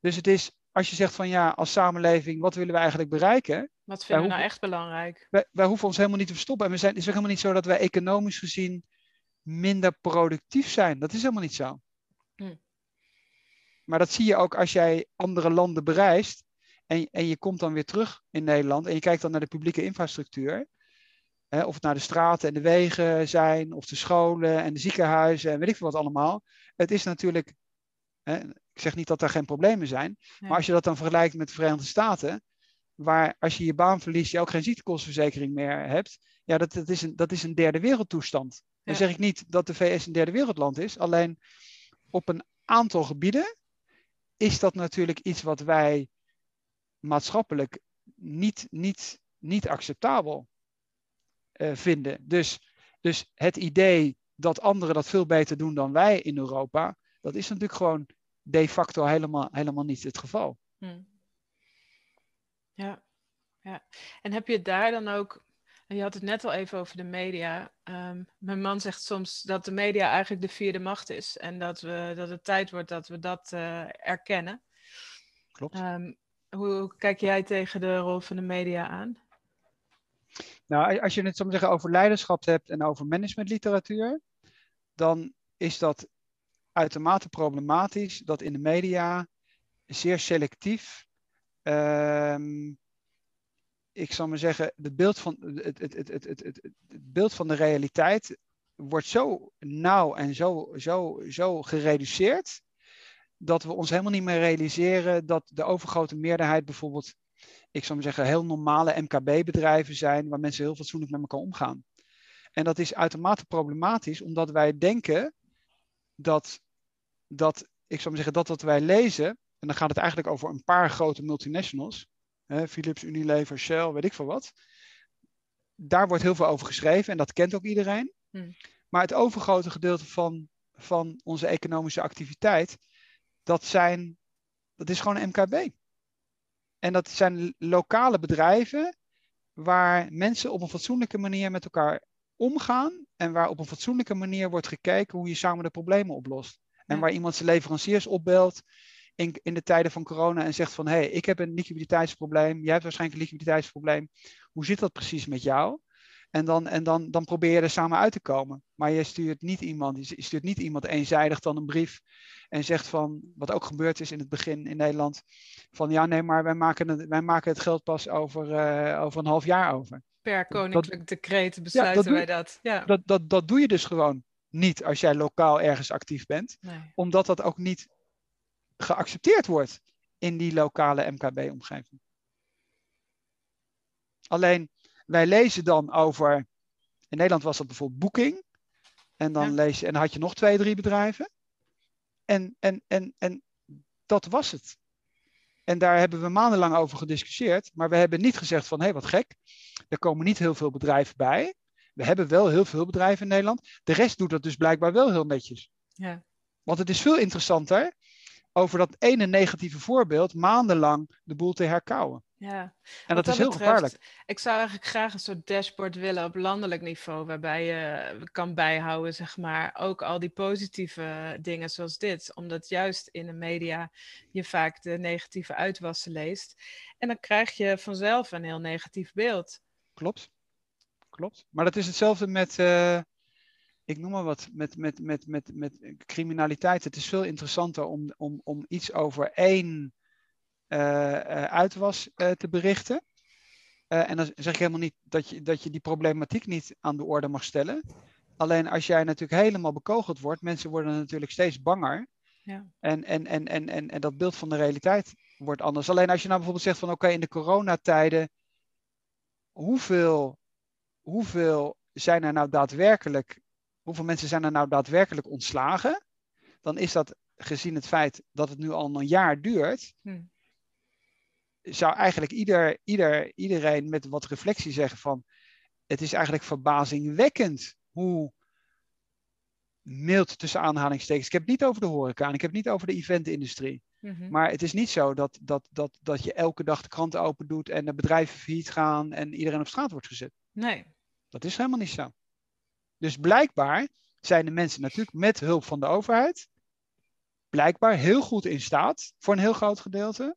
het is, als je zegt van ja, als samenleving, wat willen we eigenlijk bereiken? Wat vinden we nou echt belangrijk? Wij hoeven ons helemaal niet te verstoppen. En het is ook helemaal niet zo dat wij economisch gezien minder productief zijn. Dat is helemaal niet zo. Maar dat zie je ook als jij andere landen bereist. En je komt dan weer terug in Nederland. En je kijkt dan naar de publieke infrastructuur. Of het nou de straten en de wegen zijn, of de scholen en de ziekenhuizen en weet ik veel wat allemaal. Het is natuurlijk, ik zeg niet dat daar geen problemen zijn, maar als je dat dan vergelijkt met de Verenigde Staten, waar als je je baan verliest, je ook geen ziektekostenverzekering meer hebt, ja, dat is een derde wereldtoestand. Ja. Dan zeg ik niet dat de VS een derde wereldland is, alleen op een aantal gebieden is dat natuurlijk iets wat wij maatschappelijk niet acceptabel vinden. Dus het idee dat anderen dat veel beter doen dan wij in Europa, dat is natuurlijk gewoon de facto helemaal niet het geval. Ja, ja. En heb je daar dan ook, je had het net al even over de media. Mijn man zegt soms dat de media eigenlijk de vierde macht is en dat het tijd wordt dat we dat erkennen. Klopt. Hoe kijk jij tegen de rol van de media aan? Nou, als je het zo maar zeggen over leiderschap hebt en over managementliteratuur, dan is dat uitermate problematisch dat in de media zeer selectief, ik zal maar zeggen, het beeld van de realiteit wordt zo nauw en zo gereduceerd, dat we ons helemaal niet meer realiseren dat de overgrote meerderheid bijvoorbeeld, ik zou maar zeggen, heel normale MKB-bedrijven zijn waar mensen heel fatsoenlijk met elkaar omgaan. En dat is uitermate problematisch, omdat wij denken dat wat wij lezen, en dan gaat het eigenlijk over een paar grote multinationals, Philips, Unilever, Shell, weet ik veel wat. Daar wordt heel veel over geschreven en dat kent ook iedereen. Maar het overgrote gedeelte van onze economische activiteit, dat is gewoon een MKB. En dat zijn lokale bedrijven waar mensen op een fatsoenlijke manier met elkaar omgaan. En waar op een fatsoenlijke manier wordt gekeken hoe je samen de problemen oplost. En waar iemand zijn leveranciers opbelt in de tijden van corona en zegt van hey, ik heb een liquiditeitsprobleem. Jij hebt waarschijnlijk een liquiditeitsprobleem. Hoe zit dat precies met jou? En dan probeer je er samen uit te komen. Maar je stuurt niet iemand eenzijdig dan een brief. En zegt van, wat ook gebeurd is in het begin in Nederland. Van ja, nee, maar wij maken het geld pas over een half jaar over. Per koninklijk decreet besluiten wij dat. Ja. Dat doe je dus gewoon niet als jij lokaal ergens actief bent. Nee. Omdat dat ook niet geaccepteerd wordt in die lokale MKB-omgeving. Alleen, wij lezen dan over, in Nederland was dat bijvoorbeeld Booking. En dan lees je, en dan had je nog 2, 3 bedrijven. En dat was het. En daar hebben we maandenlang over gediscussieerd. Maar we hebben niet gezegd van, hé, wat gek. Er komen niet heel veel bedrijven bij. We hebben wel heel veel bedrijven in Nederland. De rest doet dat dus blijkbaar wel heel netjes. Ja. Want het is veel interessanter over dat ene negatieve voorbeeld maandenlang de boel te herkauwen. Ja, en dat is heel gevaarlijk. Ik zou eigenlijk graag een soort dashboard willen op landelijk niveau, waarbij je kan bijhouden, zeg maar, ook al die positieve dingen zoals dit. Omdat juist in de media je vaak de negatieve uitwassen leest. En dan krijg je vanzelf een heel negatief beeld. Klopt. Maar dat is hetzelfde met, ik noem maar wat, met criminaliteit. Het is veel interessanter om iets over één uitwas te berichten. En dan zeg ik helemaal niet dat je die problematiek niet aan de orde mag stellen. Alleen als jij natuurlijk helemaal bekogeld wordt, mensen worden natuurlijk steeds banger. Ja. En dat beeld van de realiteit wordt anders. Alleen als je nou bijvoorbeeld zegt van oké, in de coronatijden, hoeveel mensen zijn er nou daadwerkelijk ontslagen? Dan is dat, gezien het feit dat het nu al een jaar duurt, zou eigenlijk iedereen met wat reflectie zeggen van, het is eigenlijk verbazingwekkend hoe mild, tussen aanhalingstekens. Ik heb het niet over de horeca en ik heb het niet over de eventindustrie. Mm-hmm. Maar het is niet zo dat je elke dag de krant open doet en de bedrijven failliet gaan en iedereen op straat wordt gezet. Nee. Dat is helemaal niet zo. Dus blijkbaar zijn de mensen natuurlijk met hulp van de overheid blijkbaar heel goed in staat, voor een heel groot gedeelte,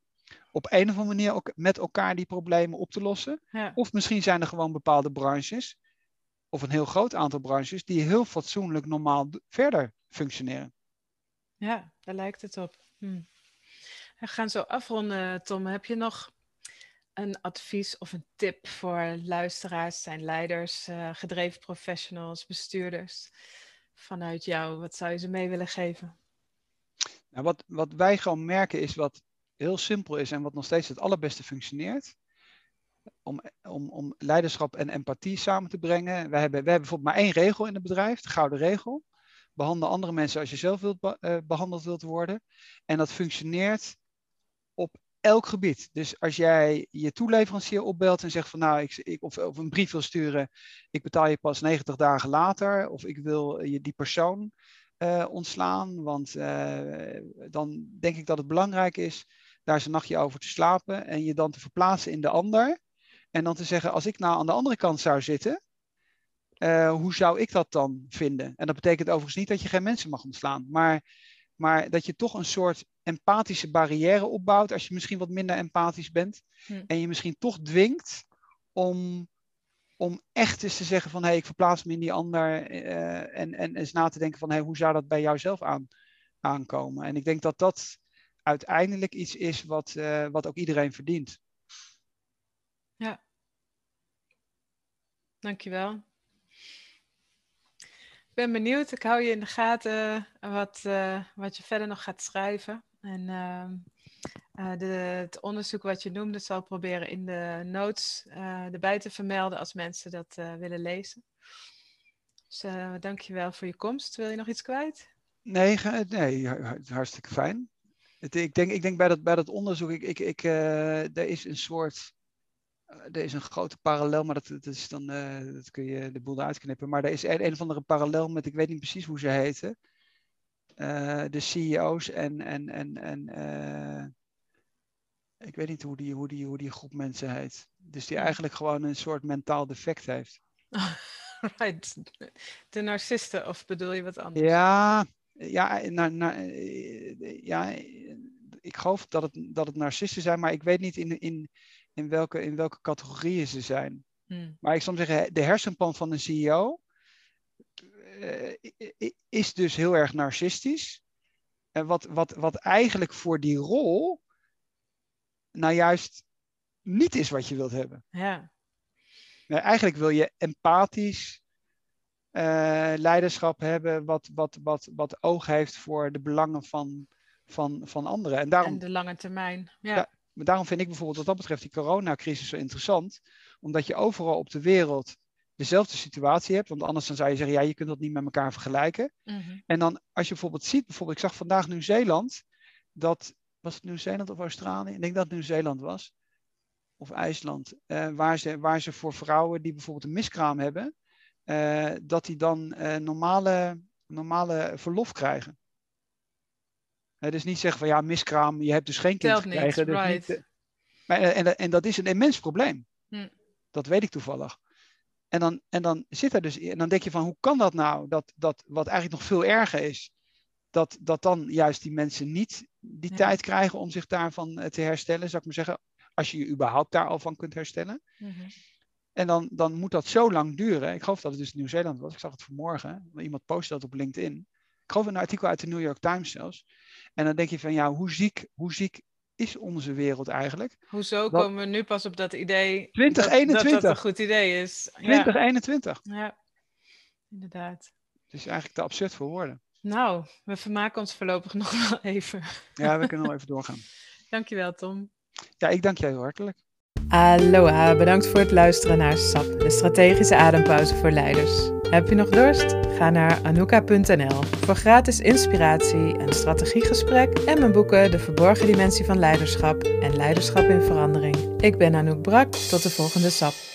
op een of andere manier ook met elkaar die problemen op te lossen. Ja. Of misschien zijn er gewoon bepaalde branches, of een heel groot aantal branches, die heel fatsoenlijk normaal verder functioneren. Ja, daar lijkt het op. We gaan zo afronden, Tom. Heb je nog een advies of een tip voor luisteraars, zijn leiders, gedreven professionals, bestuurders vanuit jou? Wat zou je ze mee willen geven? Nou, wat wij gewoon merken is, wat heel simpel is en wat nog steeds het allerbeste functioneert, om leiderschap en empathie samen te brengen. Wij hebben bijvoorbeeld maar één regel in het bedrijf, de gouden regel. Behandel andere mensen als je zelf behandeld wilt worden. En dat functioneert op elk gebied. Dus als jij je toeleverancier opbelt en zegt van nou, of een brief wil sturen, ik betaal je pas 90 dagen later, of ik wil die persoon ontslaan, want dan denk ik dat het belangrijk is daar eens een nachtje over te slapen en je dan te verplaatsen in de ander. En dan te zeggen, als ik nou aan de andere kant zou zitten, hoe zou ik dat dan vinden? En dat betekent overigens niet dat je geen mensen mag ontslaan, maar dat je toch een soort empathische barrière opbouwt als je misschien wat minder empathisch bent. En je misschien toch dwingt om echt eens te zeggen van, hey, ik verplaats me in die ander. En eens na te denken van, hey, hoe zou dat bij jouzelf aankomen? En ik denk dat dat uiteindelijk iets is wat ook iedereen verdient. Ja. Dankjewel. Ik ben benieuwd. Ik hou je in de gaten wat je verder nog gaat schrijven. En het onderzoek wat je noemde zal proberen in de notes erbij te vermelden als mensen dat willen lezen. Dus dankjewel voor je komst. Wil je nog iets kwijt? Nee, hartstikke fijn. Ik denk bij dat onderzoek, er is een soort... Er is een grote parallel, maar dat is dan, dat kun je de boel eruit knippen. Maar er is een of andere parallel met, ik weet niet precies hoe ze heten. De CEO's en ik weet niet hoe die groep mensen heet. Dus die eigenlijk gewoon een soort mentaal defect heeft. Right. De narcisten, of bedoel je wat anders? Ja, ik geloof dat het narcisten zijn, maar ik weet niet in welke categorieën ze zijn. Maar ik zou zeggen, de hersenpan van een CEO is dus heel erg narcistisch. En wat eigenlijk voor die rol nou juist niet is wat je wilt hebben. Ja. Nou, eigenlijk wil je empathisch leiderschap hebben wat oog heeft voor de belangen van anderen. En de lange termijn. Ja. Maar daarom vind ik bijvoorbeeld wat dat betreft die coronacrisis zo interessant. Omdat je overal op de wereld dezelfde situatie hebt. Want anders dan zou je zeggen, ja, je kunt dat niet met elkaar vergelijken. Mm-hmm. En dan als je bijvoorbeeld ziet, ik zag vandaag Nieuw-Zeeland. Was het Nieuw-Zeeland of Australië? Ik denk dat het Nieuw-Zeeland was. Of IJsland. Waar ze voor vrouwen die bijvoorbeeld een miskraam hebben, dat die dan normale verlof krijgen. Dus niet zeggen van ja, miskraam, je hebt dus geen kind gekregen. Dus right. En dat is een immens probleem. Hm. Dat weet ik toevallig. En dan zit er dus... En dan denk je van, hoe kan dat nou? Dat wat eigenlijk nog veel erger is... Dat dan juist die mensen niet die tijd krijgen om zich daarvan te herstellen, zou ik maar zeggen. Als je je überhaupt daar al van kunt herstellen. Mm-hmm. En dan moet dat zo lang duren. Ik geloof dat het dus Nieuw-Zeeland was. Ik zag het vanmorgen. Iemand postte dat op LinkedIn. Ik geloof een artikel uit de New York Times zelfs. En dan denk je van, ja, hoe ziek is onze wereld eigenlijk? Hoezo komen we nu pas op dat idee 2021. Dat een goed idee is? 2021. Ja, inderdaad. Het is eigenlijk te absurd voor woorden. Nou, we vermaken ons voorlopig nog wel even. Ja, we kunnen nog even doorgaan. Dankjewel, Tom. Ja, ik dank jij heel hartelijk. Aloha, bedankt voor het luisteren naar SAP, de strategische adempauze voor leiders. Heb je nog dorst? Ga naar anouka.nl voor gratis inspiratie, een strategiegesprek en mijn boeken De Verborgen Dimensie van Leiderschap en Leiderschap in Verandering. Ik ben Anouk Brak, tot de volgende SAP.